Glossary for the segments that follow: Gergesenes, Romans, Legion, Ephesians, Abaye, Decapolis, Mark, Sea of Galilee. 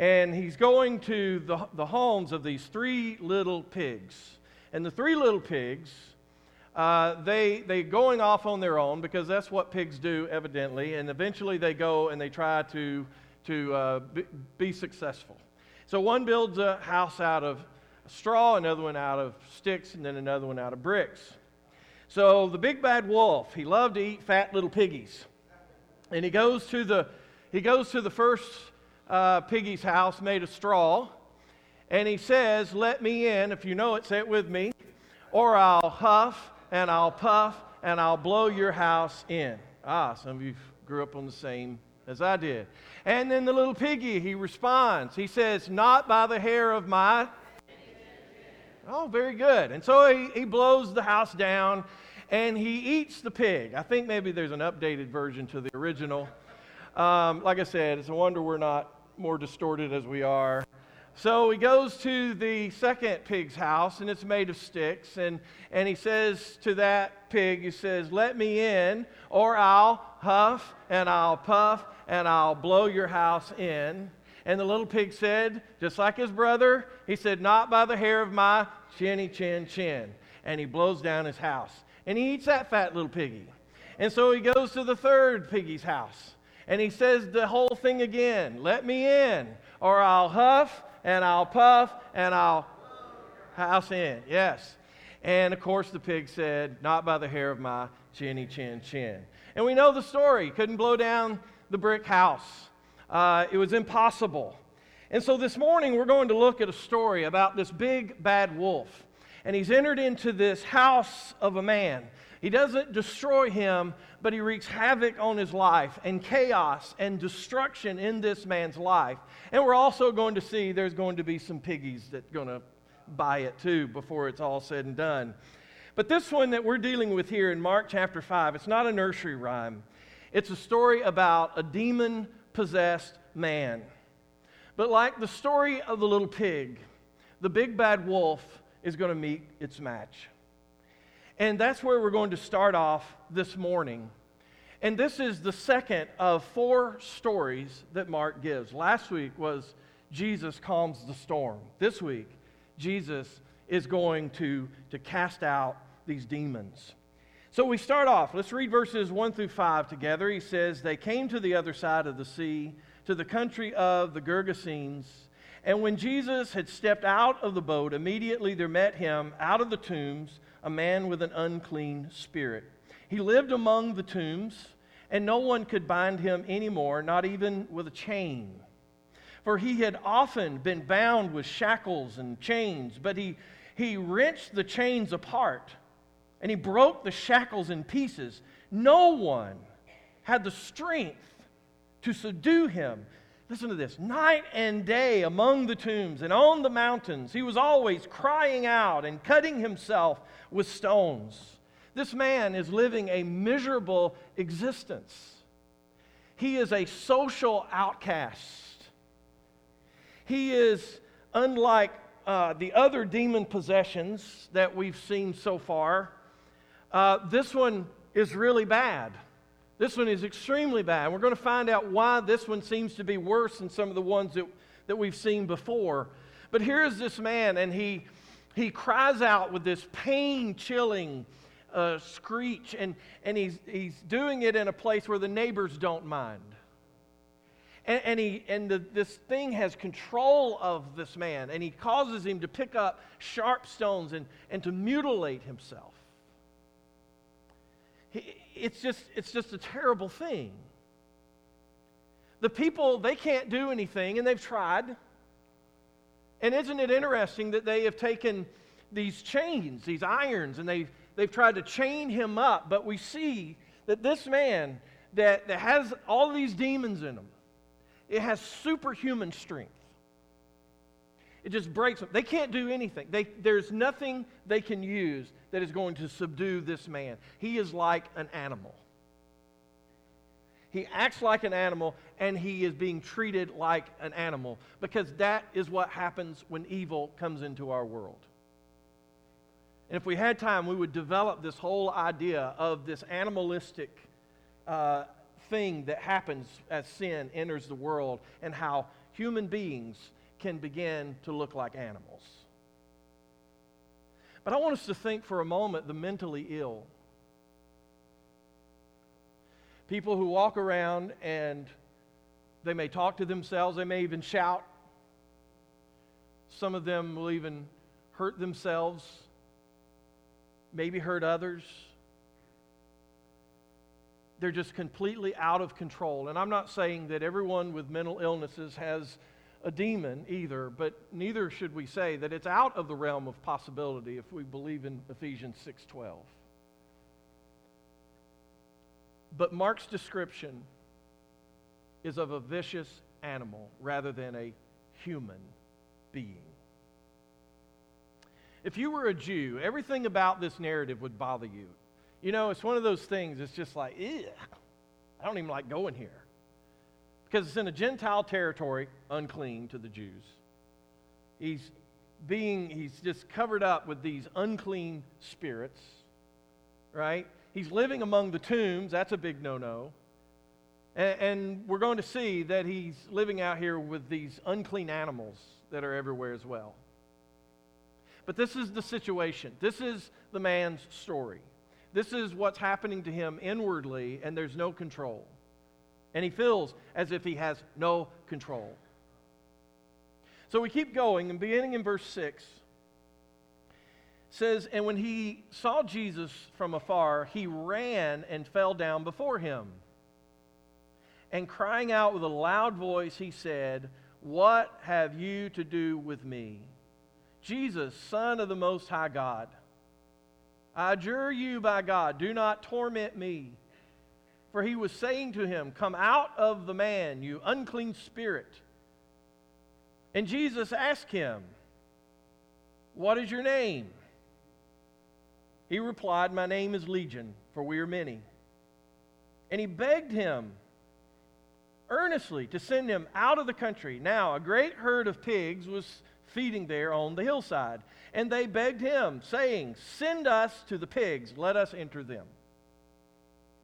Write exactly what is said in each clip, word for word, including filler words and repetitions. and he's going to the, the homes of these three little pigs. And the three little pigs, uh, they they going off on their own, because that's what pigs do, evidently, and eventually they go and they try to, to uh, be successful. So one builds a house out of straw, another one out of sticks, and then another one out of bricks. So the big bad wolf, he loved to eat fat little piggies. And he goes to the he goes to the first uh, piggy's house made of straw, and he says, "Let me in." If you know it, say it with me. "Or I'll huff and I'll puff and I'll blow your house in." Ah, some of you grew up on the same as I did. And then the little piggy, he responds. He says, "Not by the hair of my..." Oh, very good. And so he, he blows the house down, and he eats the pig. I think maybe there's an updated version to the original. Um, like I said, it's a wonder we're not more distorted as we are. So he goes to the second pig's house, and it's made of sticks. And, and he says to that pig, he says, "Let me in, or I'll huff, and I'll puff, and I'll blow your house in." And the little pig said, just like his brother, he said, "Not by the hair of my chinny chin chin." And he blows down his house. And he eats that fat little piggy. And so he goes to the third piggy's house. And he says the whole thing again. "Let me in, or I'll huff, and I'll puff, and I'll house in." Yes. And, of course, the pig said, "Not by the hair of my chinny chin chin." And we know the story. He couldn't blow down the brick house. Uh, it was impossible. And so this morning we're going to look at a story about this big bad wolf. And he's entered into this house of a man. He doesn't destroy him, but he wreaks havoc on his life and chaos and destruction in this man's life. And we're also going to see there's going to be some piggies that are going to buy it too before it's all said and done. But this one that we're dealing with here in Mark chapter five, it's not a nursery rhyme. It's a story about a demon possessed man. But like the story of the little pig, the big bad wolf is going to meet its match. And that's where we're going to start off this morning. And this is the second of four stories that Mark gives. Last week was Jesus calms the storm. This week, Jesus is going to, to cast out these demons. So we start off. Let's read verses one through five together. He says, "They came to the other side of the sea, to the country of the Gergesenes. And when Jesus had stepped out of the boat, immediately there met him out of the tombs a man with an unclean spirit. He lived among the tombs, and no one could bind him anymore, not even with a chain. For he had often been bound with shackles and chains, but he, he wrenched the chains apart. And he broke the shackles in pieces. No one had the strength to subdue him. Listen to this. Night and day among the tombs and on the mountains, he was always crying out and cutting himself with stones." This man is living a miserable existence. He is a social outcast. He is unlike uh, the other demon possessions that we've seen so far. Uh, this one is really bad. This one is extremely bad. We're going to find out why this one seems to be worse than some of the ones that, that we've seen before. But here is this man, and he he cries out with this pain-chilling uh, screech, and, and he's he's doing it in a place where the neighbors don't mind. And, and he and the, this thing has control of this man, and he causes him to pick up sharp stones and, and to mutilate himself. It's just it's just a terrible thing. The people, they can't do anything, and they've tried. And isn't it interesting that they have taken these chains, these irons, and they've, they've tried to chain him up. But we see that this man that, that has all these demons in him, it has superhuman strength. It just breaks them. They can't do anything. They, there's nothing they can use that is going to subdue this man. He is like an animal. He acts like an animal, and he is being treated like an animal, because that is what happens when evil comes into our world. And if we had time, we would develop this whole idea of this animalistic uh, thing that happens as sin enters the world, and how human beings can begin to look like animals. But I want us to think for a moment the mentally ill. People who walk around and they may talk to themselves, they may even shout. Some of them will even hurt themselves, maybe hurt others. They're just completely out of control. And I'm not saying that everyone with mental illnesses has a demon either, but neither should we say that it's out of the realm of possibility if we believe in Ephesians six twelve. But Mark's description is of a vicious animal rather than a human being. If you were a Jew, everything about this narrative would bother you. You know, it's one of those things, it's just like, ew, I don't even like going here. Because it's in a Gentile territory, unclean to the Jews. He's being, he's just covered up with these unclean spirits, right? He's living among the tombs, that's a big no-no. And, and we're going to see that he's living out here with these unclean animals that are everywhere as well. But this is the situation. This is the man's story. This is what's happening to him inwardly, and there's no control. And he feels as if he has no control. So we keep going, and beginning in verse six, says, "And when he saw Jesus from afar, he ran and fell down before him. And crying out with a loud voice, he said, 'What have you to do with me, Jesus, Son of the Most High God? I adjure you by God, do not torment me.' For he was saying to him, 'Come out of the man, you unclean spirit.' And Jesus asked him, 'What is your name?' He replied, 'My name is Legion, for we are many.' And he begged him earnestly to send him out of the country. Now a great herd of pigs was feeding there on the hillside. And they begged him, saying, 'Send us to the pigs, let us enter them.'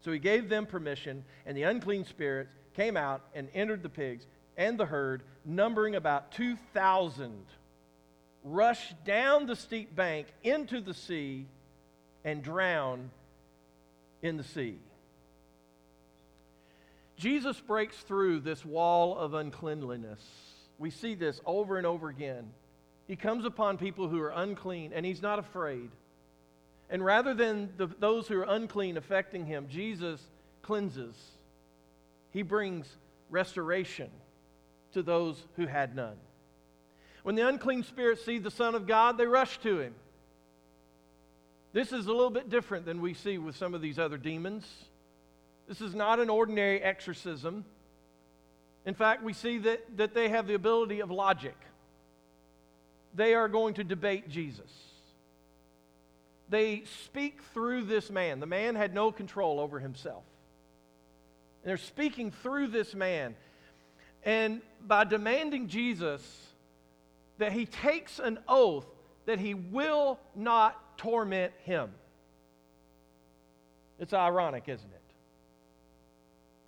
So he gave them permission, and the unclean spirits came out and entered the pigs, and the herd, numbering about two thousand, rushed down the steep bank into the sea and drowned in the sea." Jesus breaks through this wall of uncleanliness. We see this over and over again. He comes upon people who are unclean, and he's not afraid. And rather than the, those who are unclean affecting him, Jesus cleanses. He brings restoration to those who had none. When the unclean spirits see the Son of God, they rush to him. This is a little bit different than we see with some of these other demons. This is not an ordinary exorcism. In fact, we see that, that they have the ability of logic. They are going to debate Jesus. They speak through this man. The man had no control over himself. And they're speaking through this man. And by demanding Jesus that he takes an oath that he will not torment him. It's ironic, isn't it?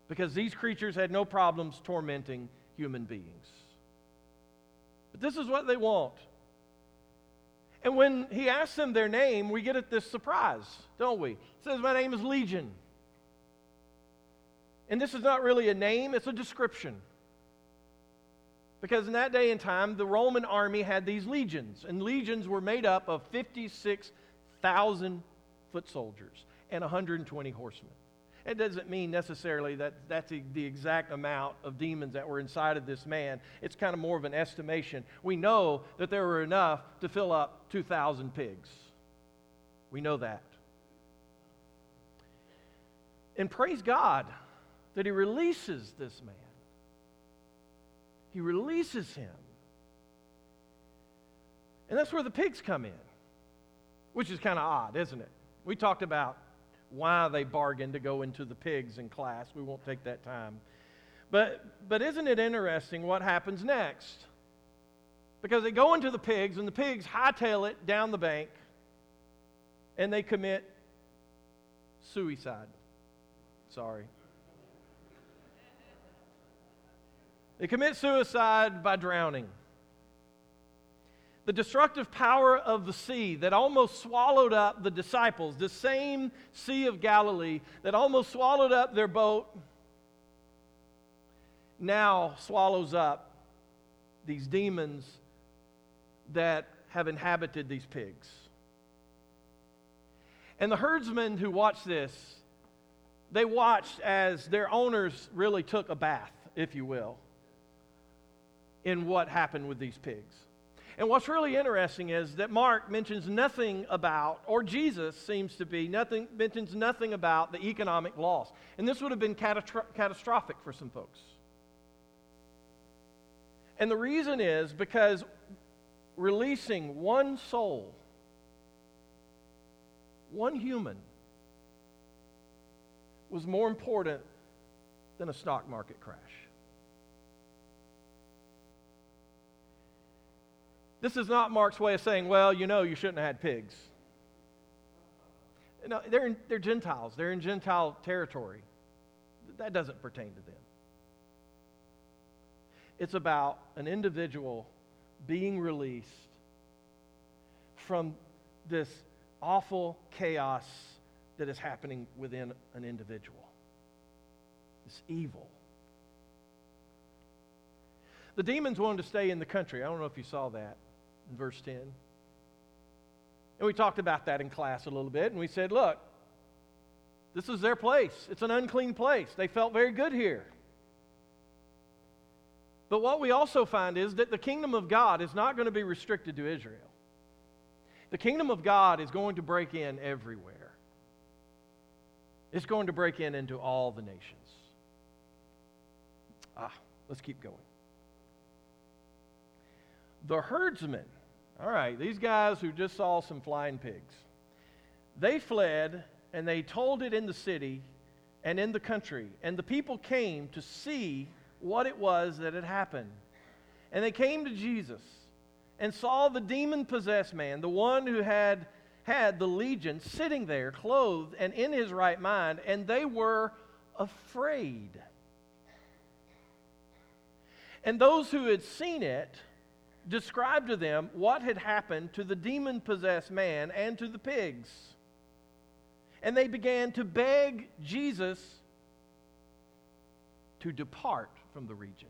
Because these creatures had no problems tormenting human beings. But this is what they want. And when he asks them their name, we get at this surprise, don't we? He says, "My name is Legion." And this is not really a name, it's a description. Because in that day and time, the Roman army had these legions. And legions were made up of fifty-six thousand foot soldiers and one hundred twenty horsemen. It doesn't mean necessarily that that's the exact amount of demons that were inside of this man. It's kind of more of an estimation. We know that there were enough to fill up two thousand pigs. We know that. And praise God that he releases this man. He releases him. And that's where the pigs come in, which is kind of odd, isn't it? We talked about why they bargained to go into the pigs in class. We won't take that time. But but isn't it interesting what happens next? Because they go into the pigs, and the pigs hightail it down the bank, and they commit suicide. Sorry. They commit suicide by drowning. The destructive power of the sea that almost swallowed up the disciples, the same Sea of Galilee that almost swallowed up their boat, now swallows up these demons that have inhabited these pigs. And the herdsmen who watched this, they watched as their owners really took a bath, if you will, in what happened with these pigs. And what's really interesting is that Mark mentions nothing about, or Jesus seems to be, nothing mentions nothing about the economic loss. And this would have been catastro- catastrophic for some folks. And the reason is because releasing one soul, one human, was more important than a stock market crash. This is not Mark's way of saying, well, you know, you shouldn't have had pigs. No, they're, in, they're Gentiles. They're in Gentile territory. That doesn't pertain to them. It's about an individual being released from this awful chaos that is happening within an individual. This evil. The demons wanted to stay in the country. I don't know if you saw that in verse ten. And we talked about that in class a little bit, and we said, look, this is their place. It's an unclean place. They felt very good here. But what we also find is that the kingdom of God is not going to be restricted to Israel. The kingdom of God is going to break in everywhere. It's going to break in into all the nations. Ah, let's keep going. The herdsmen, all right, these guys who just saw some flying pigs, they fled and they told it in the city and in the country, and the people came to see what it was that had happened. And they came to Jesus and saw the demon-possessed man, the one who had had the legion, sitting there, clothed and in his right mind, and they were afraid. And those who had seen it described to them what had happened to the demon-possessed man and to the pigs. And they began to beg Jesus to depart from the region.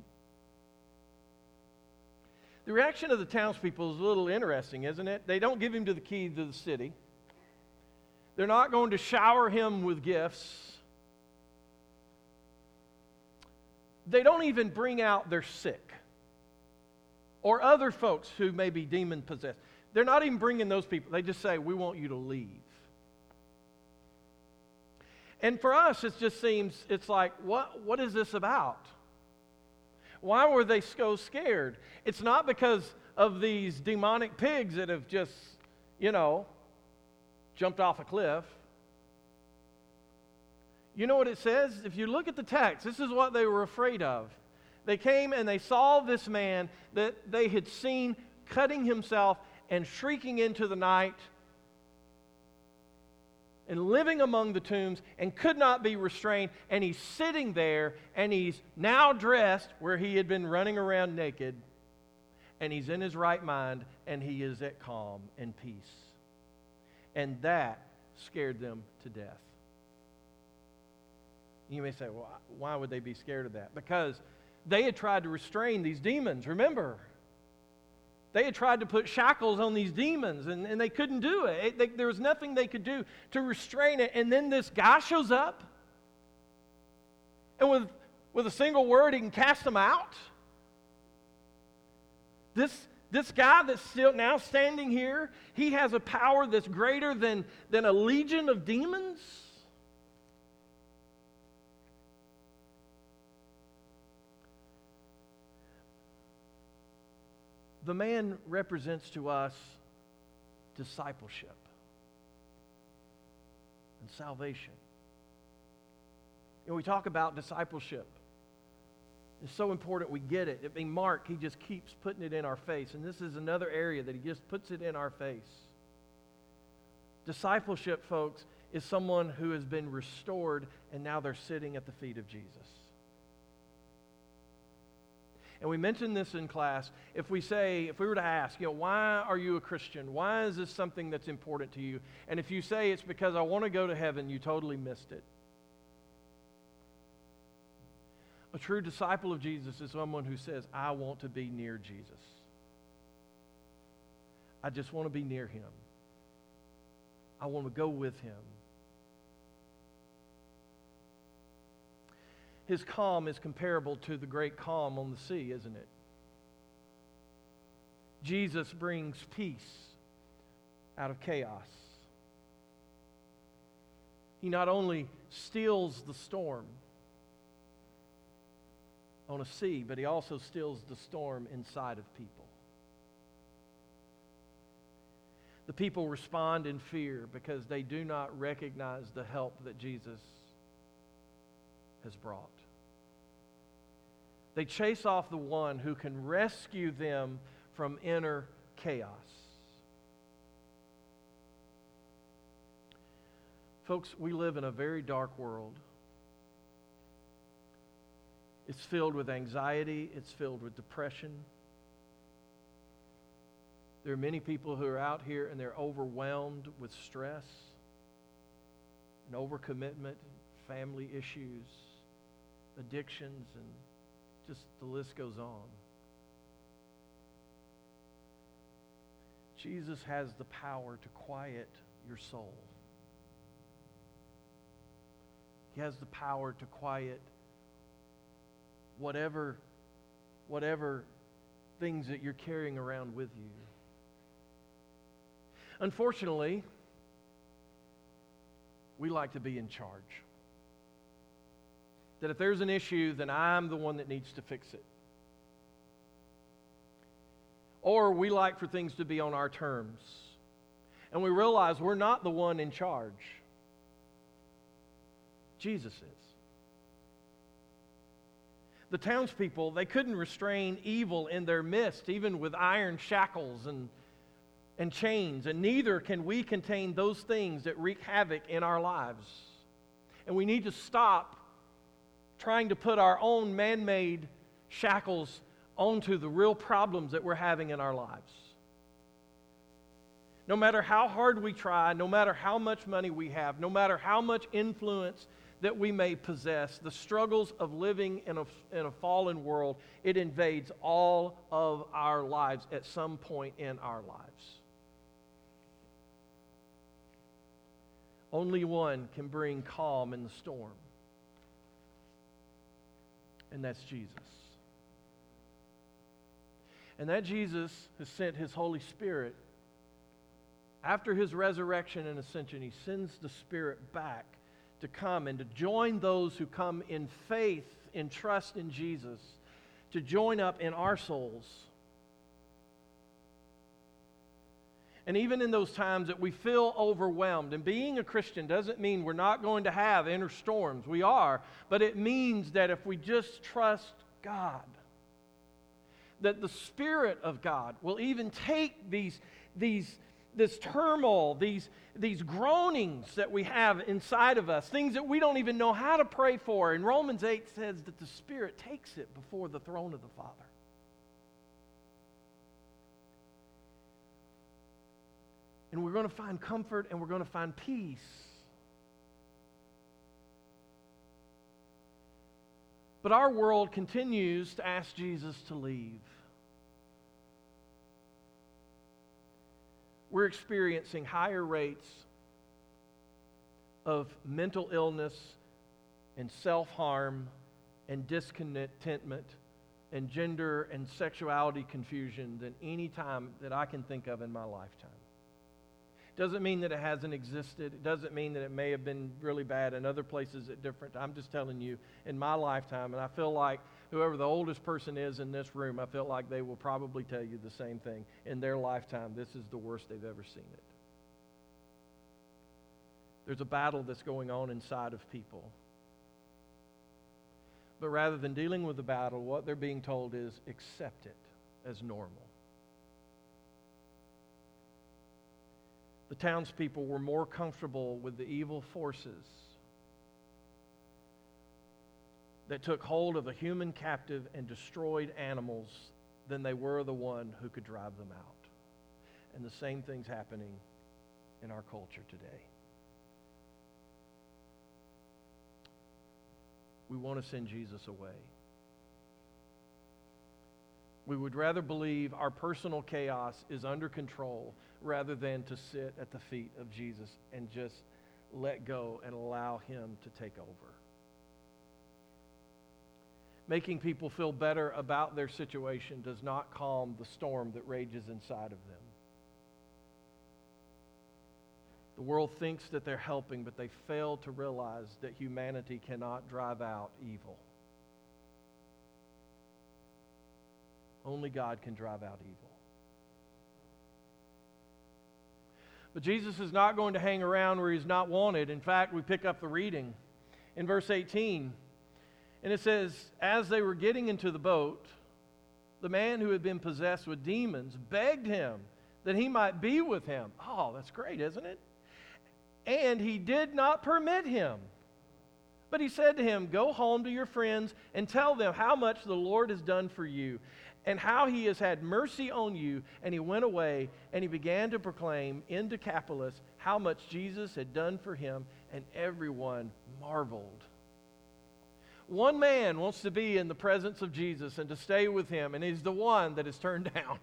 The reaction of the townspeople is a little interesting, isn't it? They don't give him to the key to the city. They're not going to shower him with gifts. They don't even bring out their sick or other folks who may be demon-possessed. They're not even bringing those people. They just say, we want you to leave. And for us, it just seems, it's like, what, what is this about? Why were they so scared? It's not because of these demonic pigs that have just, you know, jumped off a cliff. You know what it says? If you look at the text, this is what they were afraid of. They came and they saw this man that they had seen cutting himself and shrieking into the night, and living among the tombs, and could not be restrained, and he's sitting there, and he's now dressed where he had been running around naked, and he's in his right mind, and he is at calm and peace. And that scared them to death. You may say, well, why would they be scared of that? Because they had tried to restrain these demons, remember? They had tried to put shackles on these demons, and, and they couldn't do it. it they, there was nothing they could do to restrain it. And then this guy shows up, and with, with a single word, he can cast them out. This, this guy that's still now standing here, he has a power that's greater than, than a legion of demons. The man represents to us discipleship and salvation. And we talk about discipleship. It's so important we get it. I mean, Mark, he just keeps putting it in our face. And this is another area that he just puts it in our face. Discipleship, folks, is someone who has been restored and now they're sitting at the feet of Jesus. And we mentioned this in class. If we say, if we were to ask, you know, why are you a Christian? Why is this something that's important to you? And if you say it's because I want to go to heaven, you totally missed it. A true disciple of Jesus is someone who says, I want to be near Jesus. I just want to be near him. I want to go with him. His calm is comparable to the great calm on the sea, isn't it? Jesus brings peace out of chaos. He not only stills the storm on a sea, but he also stills the storm inside of people. The people respond in fear because they do not recognize the help that Jesus has brought. They chase off the one who can rescue them from inner chaos. Folks, we live in a very dark world. It's filled with anxiety. It's filled with depression. There are many people who are out here and they're overwhelmed with stress and overcommitment, family issues, addictions, and just the list goes on. Jesus has the power to quiet your soul. He has the power to quiet Whatever, whatever things that you're carrying around with you. Unfortunately, we like to be in charge. That if there's an issue, then I'm the one that needs to fix it. Or we like for things to be on our terms. And we realize we're not the one in charge. Jesus is. The townspeople, they couldn't restrain evil in their midst, even with iron shackles and, and chains. And neither can we contain those things that wreak havoc in our lives. And we need to stop trying to put our own man-made shackles onto the real problems that we're having in our lives. No matter how hard we try, no matter how much money we have, no matter how much influence that we may possess, the struggles of living in a, in a fallen world, it invades all of our lives at some point in our lives. Only one can bring calm in the storm, and that's Jesus. And that Jesus has sent his Holy Spirit. After his resurrection and ascension, he sends the Spirit back to come and to join those who come in faith, in trust in Jesus, to join up in our souls. And even in those times that we feel overwhelmed, and being a Christian doesn't mean we're not going to have inner storms. We are, but it means that if we just trust God, that the Spirit of God will even take these, these This turmoil, these, these groanings that we have inside of us, things that we don't even know how to pray for. And Romans eight says that the Spirit takes it before the throne of the Father. And we're going to find comfort and we're going to find peace. But our world continues to ask Jesus to leave. We're experiencing higher rates of mental illness and self-harm and discontentment and gender and sexuality confusion than any time that I can think of in my lifetime. Doesn't mean that it hasn't existed. It doesn't mean that it may have been really bad in other places at different times. I'm just telling you, in my lifetime, and I feel like whoever the oldest person is in this room, I feel like they will probably tell you the same thing. In their lifetime, this is the worst they've ever seen it. There's a battle that's going on inside of people. But rather than dealing with the battle, what they're being told is accept it as normal. The townspeople were more comfortable with the evil forces that took hold of the human captive and destroyed animals than they were the one who could drive them out. And the same thing's happening in our culture today. We want to send Jesus away. We would rather believe our personal chaos is under control rather than to sit at the feet of Jesus and just let go and allow Him to take over. Making people feel better about their situation does not calm the storm that rages inside of them. The world thinks that they're helping, but they fail to realize that humanity cannot drive out evil. Only God can drive out evil. But Jesus is not going to hang around where He's not wanted. In fact, we pick up the reading in verse eighteen. And it says, as they were getting into the boat, the man who had been possessed with demons begged him that he might be with him. Oh, that's great, isn't it? And he did not permit him. But he said to him, go home to your friends and tell them how much the Lord has done for you and how He has had mercy on you. And he went away and he began to proclaim in Decapolis how much Jesus had done for him, and everyone marveled. One man wants to be in the presence of Jesus and to stay with Him, and he's the one that is turned down.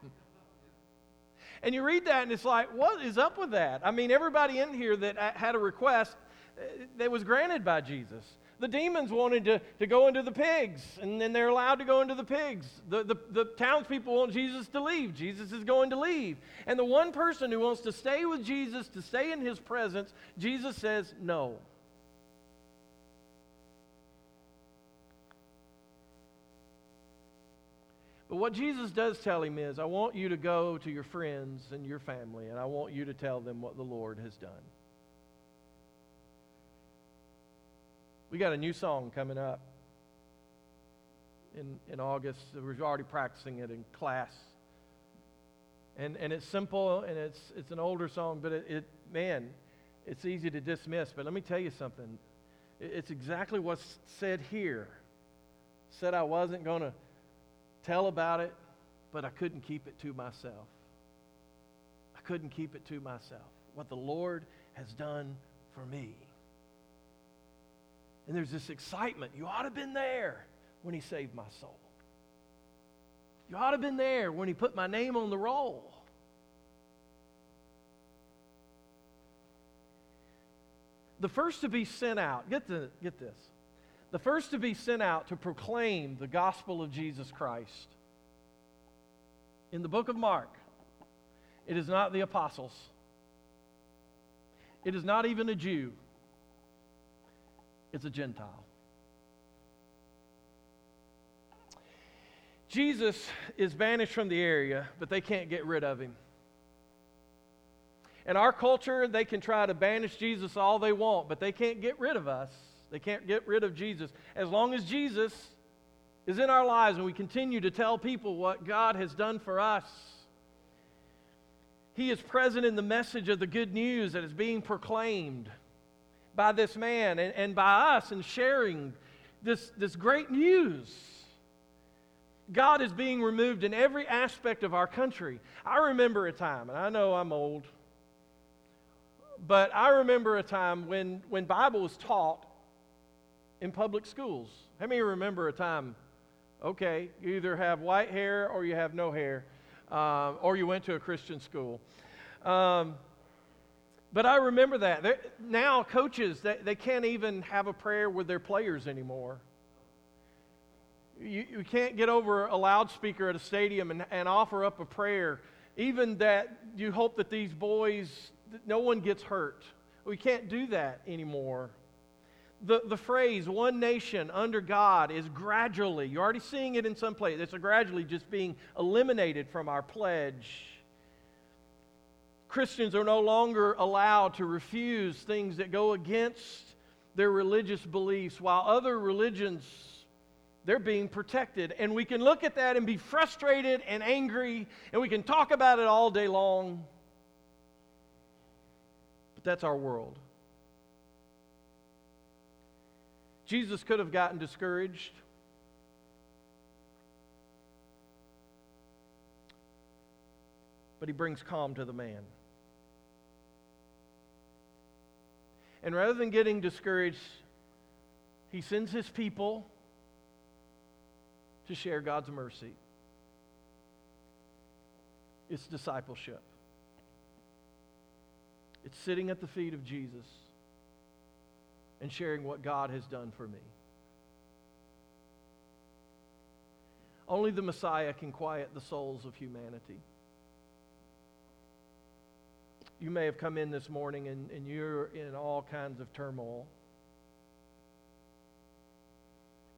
And you read that and it's like, what is up with that? I mean, everybody in here that had a request that was granted by Jesus. The demons wanted to, to go into the pigs, and then they're allowed to go into the pigs. The, the, the townspeople want Jesus to leave. Jesus is going to leave. And the one person who wants to stay with Jesus, to stay in His presence, Jesus says no. But what Jesus does tell him is, I want you to go to your friends and your family, and I want you to tell them what the Lord has done. We got a new song coming up in, in August. We're already practicing it in class. And and it's simple, and it's it's an older song, but it, it man, it's easy to dismiss. But let me tell you something. It's exactly what's said here. Said I wasn't going to tell about it, but I couldn't keep it to myself. I couldn't keep it to myself. What the Lord has done for me. And there's this excitement. You ought to have been there when He saved my soul. You ought to have been there when He put my name on the roll. The first to be sent out, get the, get this. The first to be sent out to proclaim the gospel of Jesus Christ. In the book of Mark, it is not the apostles. It is not even a Jew. It's a Gentile. Jesus is banished from the area, but they can't get rid of Him. In our culture, they can try to banish Jesus all they want, but they can't get rid of us. They can't get rid of Jesus. As long as Jesus is in our lives and we continue to tell people what God has done for us, He is present in the message of the good news that is being proclaimed by this man and, and by us, and sharing this, this great news. God is being removed in every aspect of our country. I remember a time, and I know I'm old, but I remember a time when, when Bible was taught in public schools. How many remember a time, okay, you either have white hair or you have no hair, uh, or you went to a Christian school. Um, but I remember that. They're, now coaches, they, they can't even have a prayer with their players anymore. You, you can't get over a loudspeaker at a stadium and, and offer up a prayer, even that you hope that these boys, that no one gets hurt. We can't do that anymore. The, the phrase, one nation under God, is gradually, you're already seeing it in some places, it's gradually just being eliminated from our pledge. Christians are no longer allowed to refuse things that go against their religious beliefs, while other religions, they're being protected. And we can look at that and be frustrated and angry, and we can talk about it all day long. But that's our world. Jesus could have gotten discouraged. But he brings calm to the man. And rather than getting discouraged, he sends his people to share God's mercy. It's discipleship. It's sitting at the feet of Jesus and sharing what God has done for me. Only the Messiah can quiet the souls of humanity. You may have come in this morning and, and you're in all kinds of turmoil.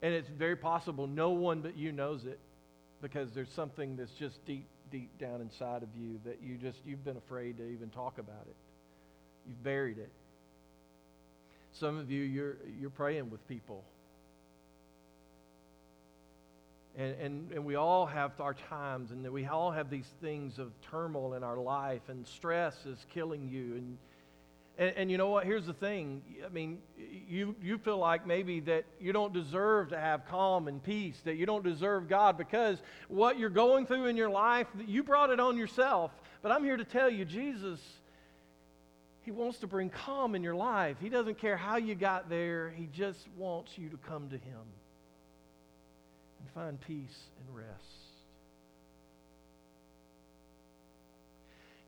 And it's very possible no one but you knows it, because there's something that's just deep, deep down inside of you that you just, you've been afraid to even talk about it. You've buried it. Some of you, you're you're praying with people. And, and, and we all have our times, and we all have these things of turmoil in our life, and stress is killing you. And, and, and you know what? Here's the thing. I mean, you, you feel like maybe that you don't deserve to have calm and peace, that you don't deserve God, because what you're going through in your life, you brought it on yourself. But I'm here to tell you, Jesus, He wants to bring calm in your life. He doesn't care how you got there. He just wants you to come to Him and find peace and rest.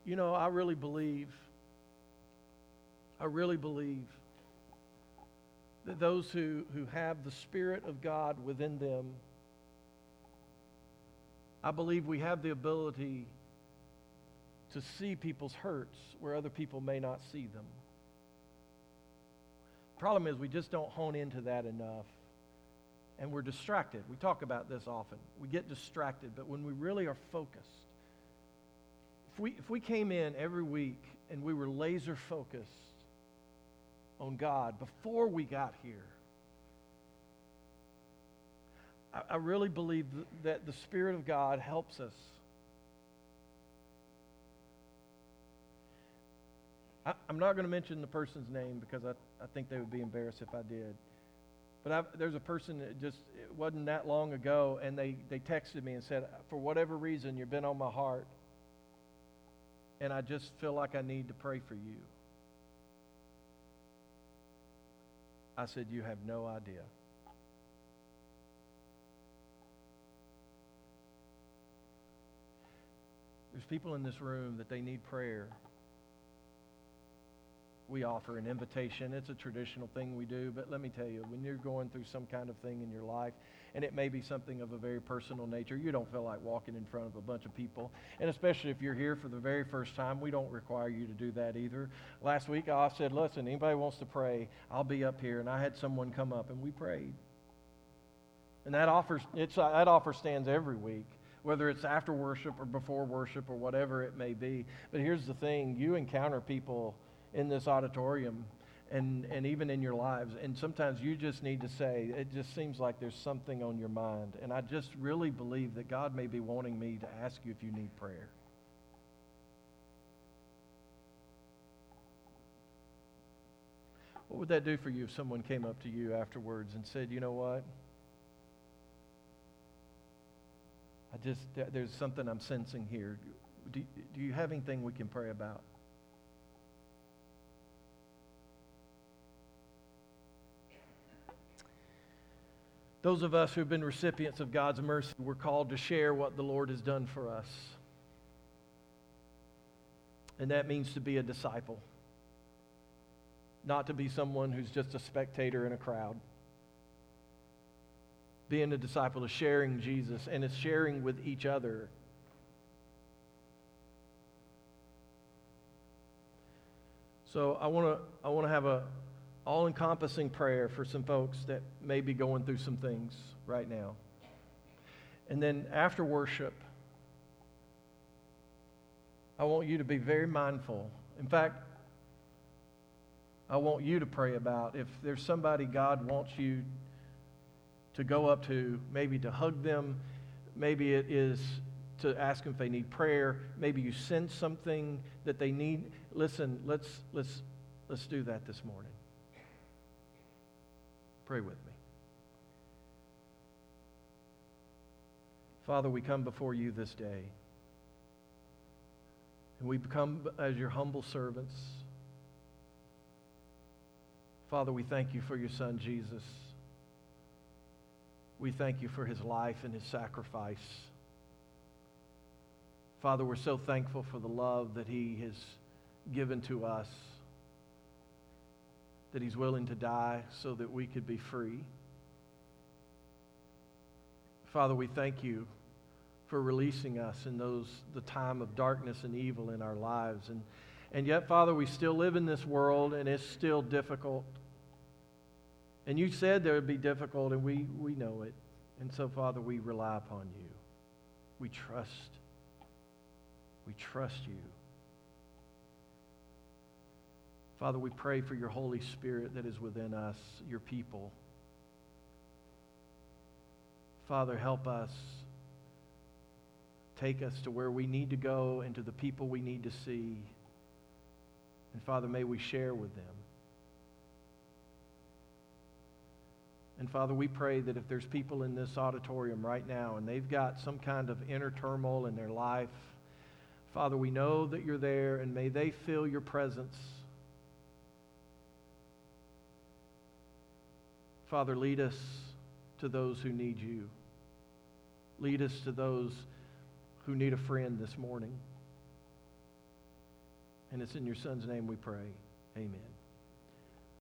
You know, I really believe, I really believe that those who, who have the Spirit of God within them, I believe we have the ability to see people's hurts where other people may not see them. The problem is we just don't hone into that enough. And we're distracted. We talk about this often. We get distracted, but when we really are focused, if we if we came in every week and we were laser focused on God before we got here, I, I really believe th- that the Spirit of God helps us. I, I'm not going to mention the person's name because I, I think they would be embarrassed if I did. But I've, there's a person that just, it wasn't that long ago, and they, they texted me and said, for whatever reason, you've been on my heart, and I just feel like I need to pray for you. I said, you have no idea. There's people in this room that they need prayer. We offer an invitation. It's a traditional thing we do, but let me tell you, when you're going through some kind of thing in your life, and it may be something of a very personal nature, you don't feel like walking in front of a bunch of people. And especially if you're here for the very first time, we don't require you to do that either. Last week, I said, listen, anybody wants to pray, I'll be up here. And I had someone come up, and we prayed. And that offer, it's, that offer stands every week, whether it's after worship or before worship or whatever it may be. But here's the thing, you encounter people in this auditorium and, and even in your lives. And sometimes you just need to say, it just seems like there's something on your mind. And I just really believe that God may be wanting me to ask you if you need prayer. What would that do for you if someone came up to you afterwards and said, you know what? I just, there's something I'm sensing here. Do, do you have anything we can pray about? Those of us who have been recipients of God's mercy, we're called to share what the Lord has done for us. And that means to be a disciple, not to be someone who's just a spectator in a crowd. Being a disciple is sharing Jesus, and it's sharing with each other. So I want to I want to have a all-encompassing prayer for some folks that may be going through some things right now. And then after worship, I want you to be very mindful. In fact, I want you to pray about if there's somebody God wants you to go up to, maybe to hug them, maybe it is to ask them if they need prayer, maybe you sense something that they need. Listen, let's let's let's do that this morning. Pray with me. Father, we come before you this day. And we come as your humble servants. Father, we thank you for your Son, Jesus. We thank you for his life and his sacrifice. Father, we're so thankful for the love that he has given to us, that he's willing to die so that we could be free. Father, we thank you for releasing us in those the time of darkness and evil in our lives. And, and yet, Father, we still live in this world, and it's still difficult. And you said there would be difficult, and we, we know it. And so, Father, we rely upon you. We trust. We trust you. Father, we pray for your Holy Spirit that is within us, your people. Father, help us. Take us to where we need to go and to the people we need to see. And Father, may we share with them. And Father, we pray that if there's people in this auditorium right now and they've got some kind of inner turmoil in their life, Father, we know that you're there, and may they feel your presence. Father, lead us to those who need you. Lead us to those who need a friend this morning. And it's in your Son's name we pray. Amen.